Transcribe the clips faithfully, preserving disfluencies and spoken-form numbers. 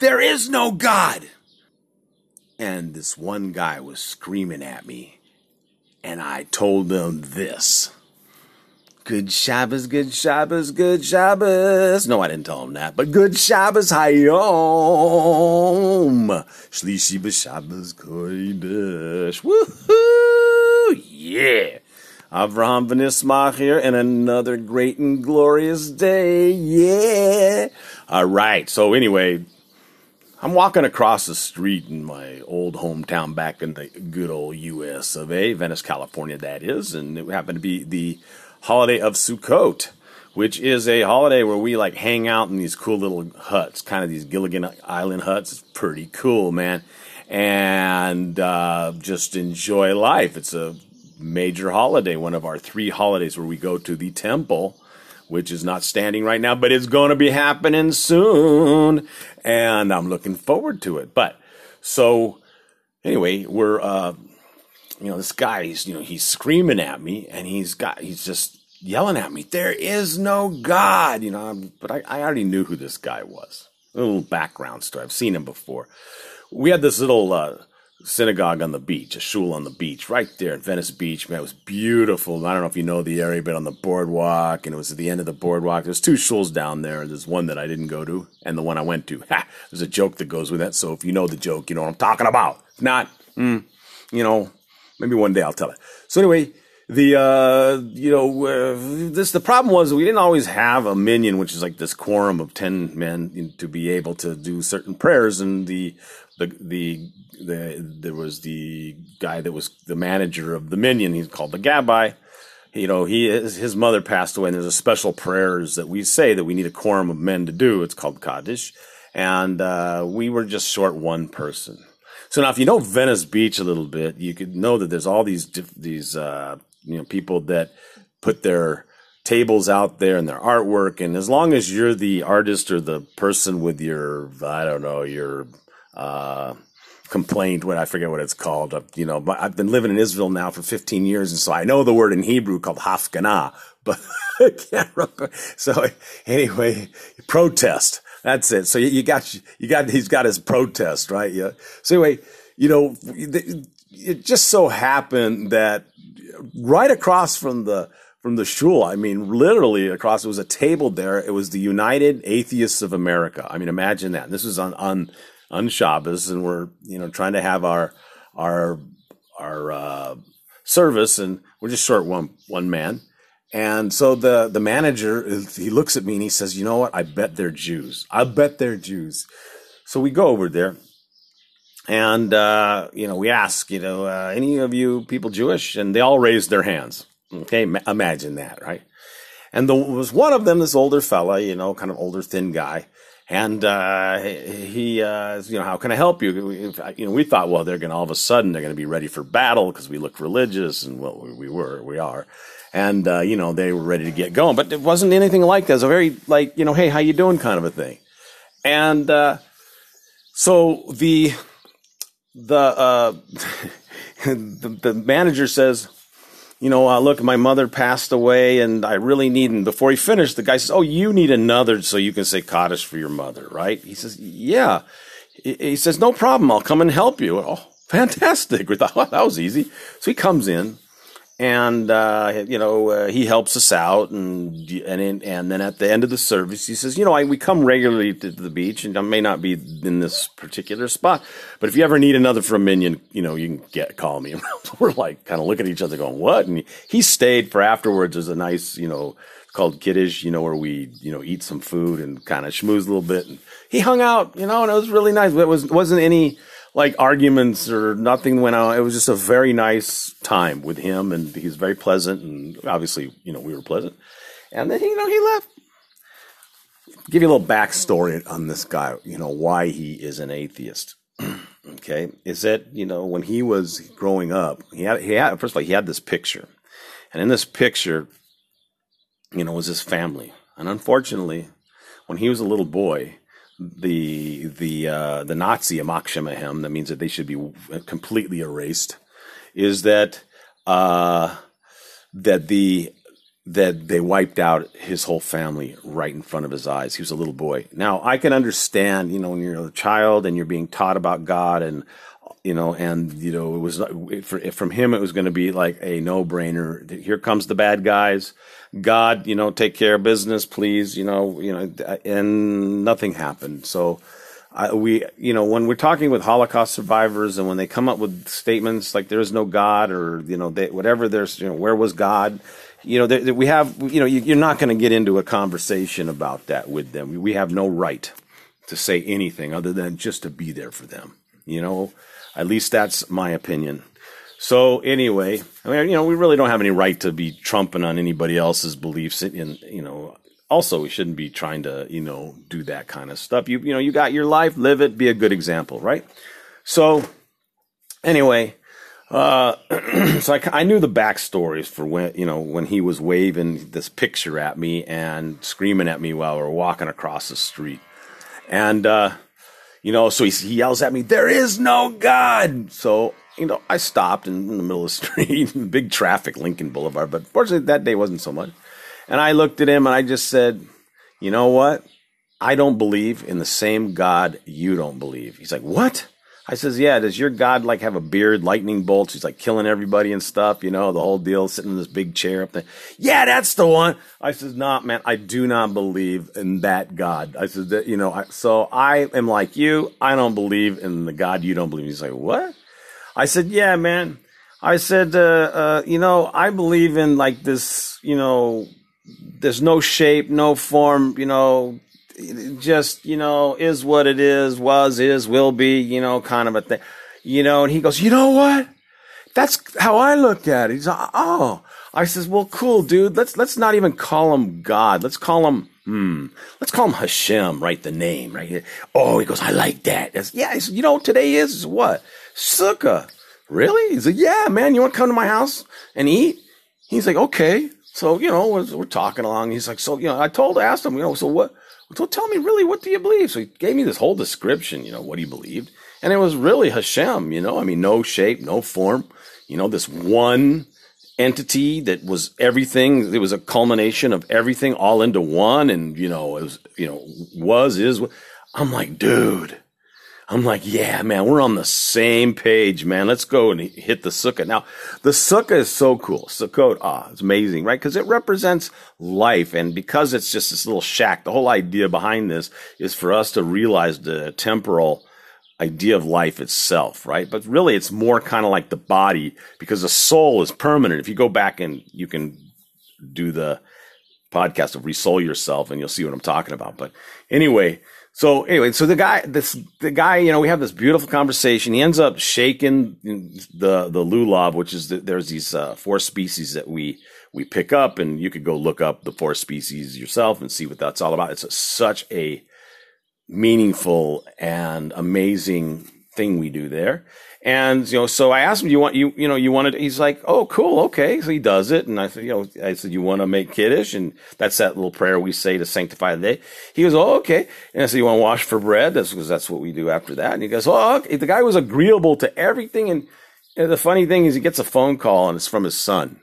there is no God. And this one guy was screaming at me, and I told him this. Good Shabbos, good Shabbos, good Shabbos. No, I didn't tell him that, but good Shabbos hayom. Shlishi b'Shabbos kodesh. Woohoo! Yeah. Avraham Vanisma here, and another great and glorious day. Yeah. All right. So anyway, I'm walking across the street in my old hometown back in the good old U S of A, Venice, California, that is, and it happened to be the holiday of Sukkot, which is a holiday where we like hang out in these cool little huts, kind of these Gilligan Island huts. It's pretty cool, man, and uh, just enjoy life. It's a major holiday, one of our three holidays where we go to the temple, which is not standing right now, but it's going to be happening soon, and I'm looking forward to it. But so anyway, we're, uh, you know, this guy, he's, you know, he's screaming at me, and he's got, he's just yelling at me, there is no God, you know, I'm, but I, I already knew who this guy was. A little background story. I've seen him before. We had this little, uh, synagogue on the beach, a shul on the beach, right there in Venice Beach. Man, it was beautiful. I don't know if you know the area, but on the boardwalk, and it was at the end of the boardwalk. There's two shuls down there. There's one that I didn't go to, and the one I went to. Ha! There's a joke that goes with that, so if you know the joke, you know what I'm talking about. If not, mm, you know, maybe one day I'll tell it. So anyway, the, uh, you know, uh, this, the problem was we didn't always have a minyan, which is like this quorum of ten men to be able to do certain prayers, and the, the, the, The, there was the guy that was the manager of the minyan. He's called the Gabbai. You know, he is, his mother passed away, and there's a special prayers that we say that we need a quorum of men to do. It's called Kaddish. And uh, we were just short one person. So now if you know Venice Beach a little bit, you could know that there's all these, these uh, you know, people that put their tables out there and their artwork. And as long as you're the artist or the person with your, I don't know, your... Uh, complaint, when I forget what it's called, you know, but I've been living in Israel now for fifteen years, and so I know the word in Hebrew called hafganah, but I can't remember. So anyway, protest. That's it. So you got, you got, he's got his protest, right? Yeah. So anyway, you know, it just so happened that right across from the from the shul, I mean, literally across, it was a table there. It was the United Atheists of America. I mean, imagine that. And this was on on. on Shabbos, and we're, you know, trying to have our, our, our, uh, service, and we're just short one, one man. And so the, the manager, he looks at me and he says, you know what? I bet they're Jews. I bet they're Jews. So we go over there, and, uh, you know, we ask, you know, uh, any of you people Jewish? And they all raised their hands. Okay. Imagine that. Right. And there was one of them, this older fella, you know, kind of older, thin guy. And uh, he, uh, you know, how can I help you? We, you know, we thought, well, they're going to all of a sudden they're going to be ready for battle because we look religious, and well, we were, we are, and uh, you know, they were ready to get going. But it wasn't anything like that. It was a very like, you know, hey, how you doing kind of a thing. And uh, so the the, uh, the the manager says, you know, uh, look, my mother passed away, and I really need, and before he finished, the guy says, oh, you need another so you can say Kaddish for your mother, right? He says, yeah. He says, no problem. I'll come and help you. Oh, fantastic. We thought, well, that was easy. So he comes in, and, uh, you know, uh, he helps us out. And, and and then at the end of the service, he says, you know, I, we come regularly to the beach, and I may not be in this particular spot, but if you ever need another for a minion, you know, you can get, call me. We're like kind of looking at each other going, what? And he, he stayed for afterwards. There's a nice, you know, called kiddish, you know, where we, you know, eat some food and kind of schmooze a little bit. And he hung out, you know, and it was really nice. It was, wasn't any... like arguments or nothing went on. It was just a very nice time with him, and he's very pleasant, and obviously, you know, we were pleasant. And then, you know, he left. Give you a little backstory on this guy, you know, why he is an atheist. Okay. Is that, you know, when he was growing up, he had, he had, first of all, he had this picture, and in this picture, you know, was his family. And unfortunately, when he was a little boy, the the uh, the Nazi amoksheimahem, that means that they should be completely erased, is that uh, that the that they wiped out his whole family right in front of his eyes. He was a little boy. Now, I can understand, you know, when you're a child and you're being taught about God and, you know, and, you know, it was it, for, it, from him, it was going to be like a no-brainer. Here comes the bad guys. God, you know, take care of business, please, you know, you know, and nothing happened. So I, we, you know, when we're talking with Holocaust survivors and when they come up with statements like there is no God or, you know, they, whatever there's, you know, where was God? You know, that we have, you know, you're not going to get into a conversation about that with them. We have no right to say anything other than just to be there for them. You know, at least that's my opinion. So anyway, I mean, you know, we really don't have any right to be trumping on anybody else's beliefs. And, you know, also we shouldn't be trying to, you know, do that kind of stuff. You, you know, you got your life, live it, be a good example, right? So anyway. Uh, so I, I knew the backstories for when, you know, when he was waving this picture at me and screaming at me while we were walking across the street. And, uh, you know, so he, he yells at me, "There is no God." So, you know, I stopped in, in the middle of the street, big traffic, Lincoln Boulevard. But fortunately that day wasn't so much. And I looked at him and I just said, "You know what? I don't believe in the same God you don't believe." He's like, "What?" I says, "Yeah, does your God, like, have a beard, lightning bolts? He's, like, killing everybody and stuff, you know, the whole deal, sitting in this big chair up there." "Yeah, that's the one." I says, "Nah, man, I do not believe in that God." I says, you know, I, so I am like you. I don't believe in the God you don't believe in. He's like, "What?" I said, "Yeah, man." I said, uh, uh, you know, I believe in, like, this, you know, there's no shape, no form, you know, just, you know, is what it is, was, is, will be, you know, kind of a thing, you know. And he goes, "You know what? That's how I looked at it." He's like, "Oh." I says, "Well, cool, dude. Let's, let's not even call him God. Let's call him, hmm, let's call him Hashem, right? The name, right here." "Oh," he goes, "I like that." I says, "Yeah." He says, "You know, today is what? Sukkah." "Really?" He's like, "Yeah, man. You want to come to my house and eat?" He's like, "Okay." So, you know, we're, we're talking along. He's like, "So, you know," I told, I asked him, you know, "So what? So tell me, really, what do you believe?" So he gave me this whole description, you know, what he believed. And it was really Hashem, you know. I mean, no shape, no form. You know, this one entity that was everything. It was a culmination of everything all into one. And, you know, it was, you know, was, is. I'm like, dude. I'm like, yeah, man, we're on the same page, man. Let's go and hit the sukkah. Now, the sukkah is so cool. Sukkot, ah, it's amazing, right? Because it represents life. And because it's just this little shack, the whole idea behind this is for us to realize the temporal idea of life itself, right? But really, it's more kind of like the body, because the soul is permanent. If you go back and you can do the podcast of Resoul Yourself, and you'll see what I'm talking about. But anyway... So anyway, so the guy, this, the guy, you know, we have this beautiful conversation. He ends up shaking the, the lulav, which is the, there's these uh, four species that we, we pick up, and you could go look up the four species yourself and see what that's all about. It's a, such a meaningful and amazing thing we do there. And, you know, so I asked him, "Do you want, you, you know, you wanted," he's like, "Oh, cool. Okay." So he does it. And I said, you know, I said, "You want to make kiddish?" And that's that little prayer we say to sanctify the day. He goes, "Oh, okay." And I said, "You want to wash for bread?" That's because that's what we do after that. And he goes, "Oh, okay." The guy was agreeable to everything. And, and the funny thing is, he gets a phone call and it's from his son.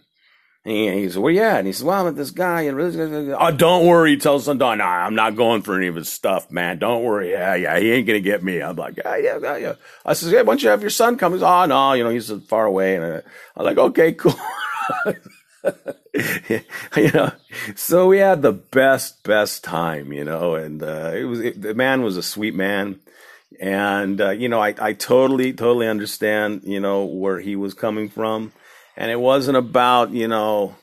And he, he said, "Well, yeah." And he says, "Well, I'm at this guy." And really, "Oh, don't worry." He tells him, "No, nah, I'm not going for any of his stuff, man. Don't worry. Yeah, yeah, he ain't going to get me." I'm like, "Yeah, yeah, yeah." I says, "Yeah, why don't you have your son come?" He says, "Oh, no, you know, he's far away." And I, I'm like, "Okay, cool." You know, so we had the best, best time, you know, and uh, it was, it, the man was a sweet man. And, uh, you know, I, I totally, totally understand, you know, where he was coming from. And it wasn't about, you know,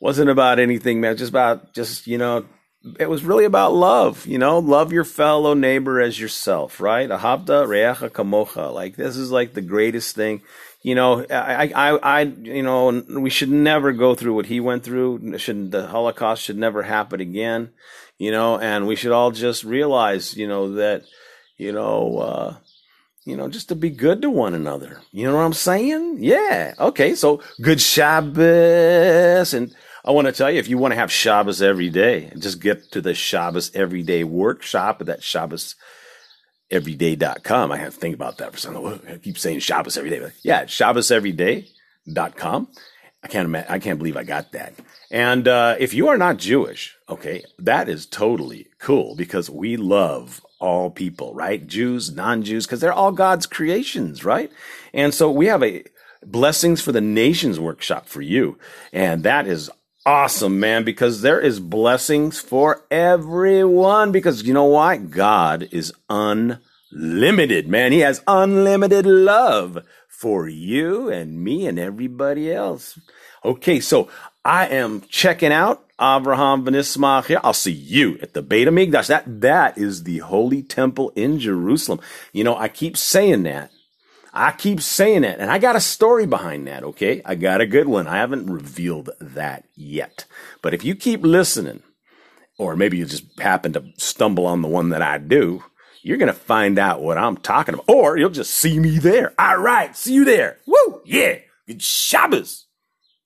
wasn't about anything, man. Just about, just, you know, it was really about love, you know, love your fellow neighbor as yourself, right? Ahabta re'echa kamocha. Like, this is like the greatest thing. You know, I, I, I, you know, we should never go through what he went through. Should, the Holocaust should never happen again, you know, and we should all just realize, you know, that, you know, uh, you know, just to be good to one another. You know what I'm saying? Yeah. Okay, so good Shabbos. And I want to tell you, if you want to have Shabbos every day, just get to the Shabbos Everyday workshop at that Shabbos Everyday dot com. I have to think about that for a second. I keep saying Shabbos Everyday. Yeah, Shabbos Everyday dot com. I can't imagine, I can't believe I got that. And uh, if you are not Jewish, okay, that is totally cool, because we love all people, right? Jews, non-Jews, because they're all God's creations, right? And so we have a Blessings for the Nations workshop for you. And that is awesome, man, because there is blessings for everyone. Because you know why? God is unlimited, man. He has unlimited love for you and me and everybody else. Okay, so I am checking out Avraham Vanisma here. I'll see you at the Beit HaMikdash. That, that is the Holy Temple in Jerusalem. You know, I keep saying that. I keep saying it, and I got a story behind that, okay? I got a good one. I haven't revealed that yet. But if you keep listening, or maybe you just happen to stumble on the one that I do, you're going to find out what I'm talking about. Or you'll just see me there. All right, see you there. Woo, yeah, good Shabbos.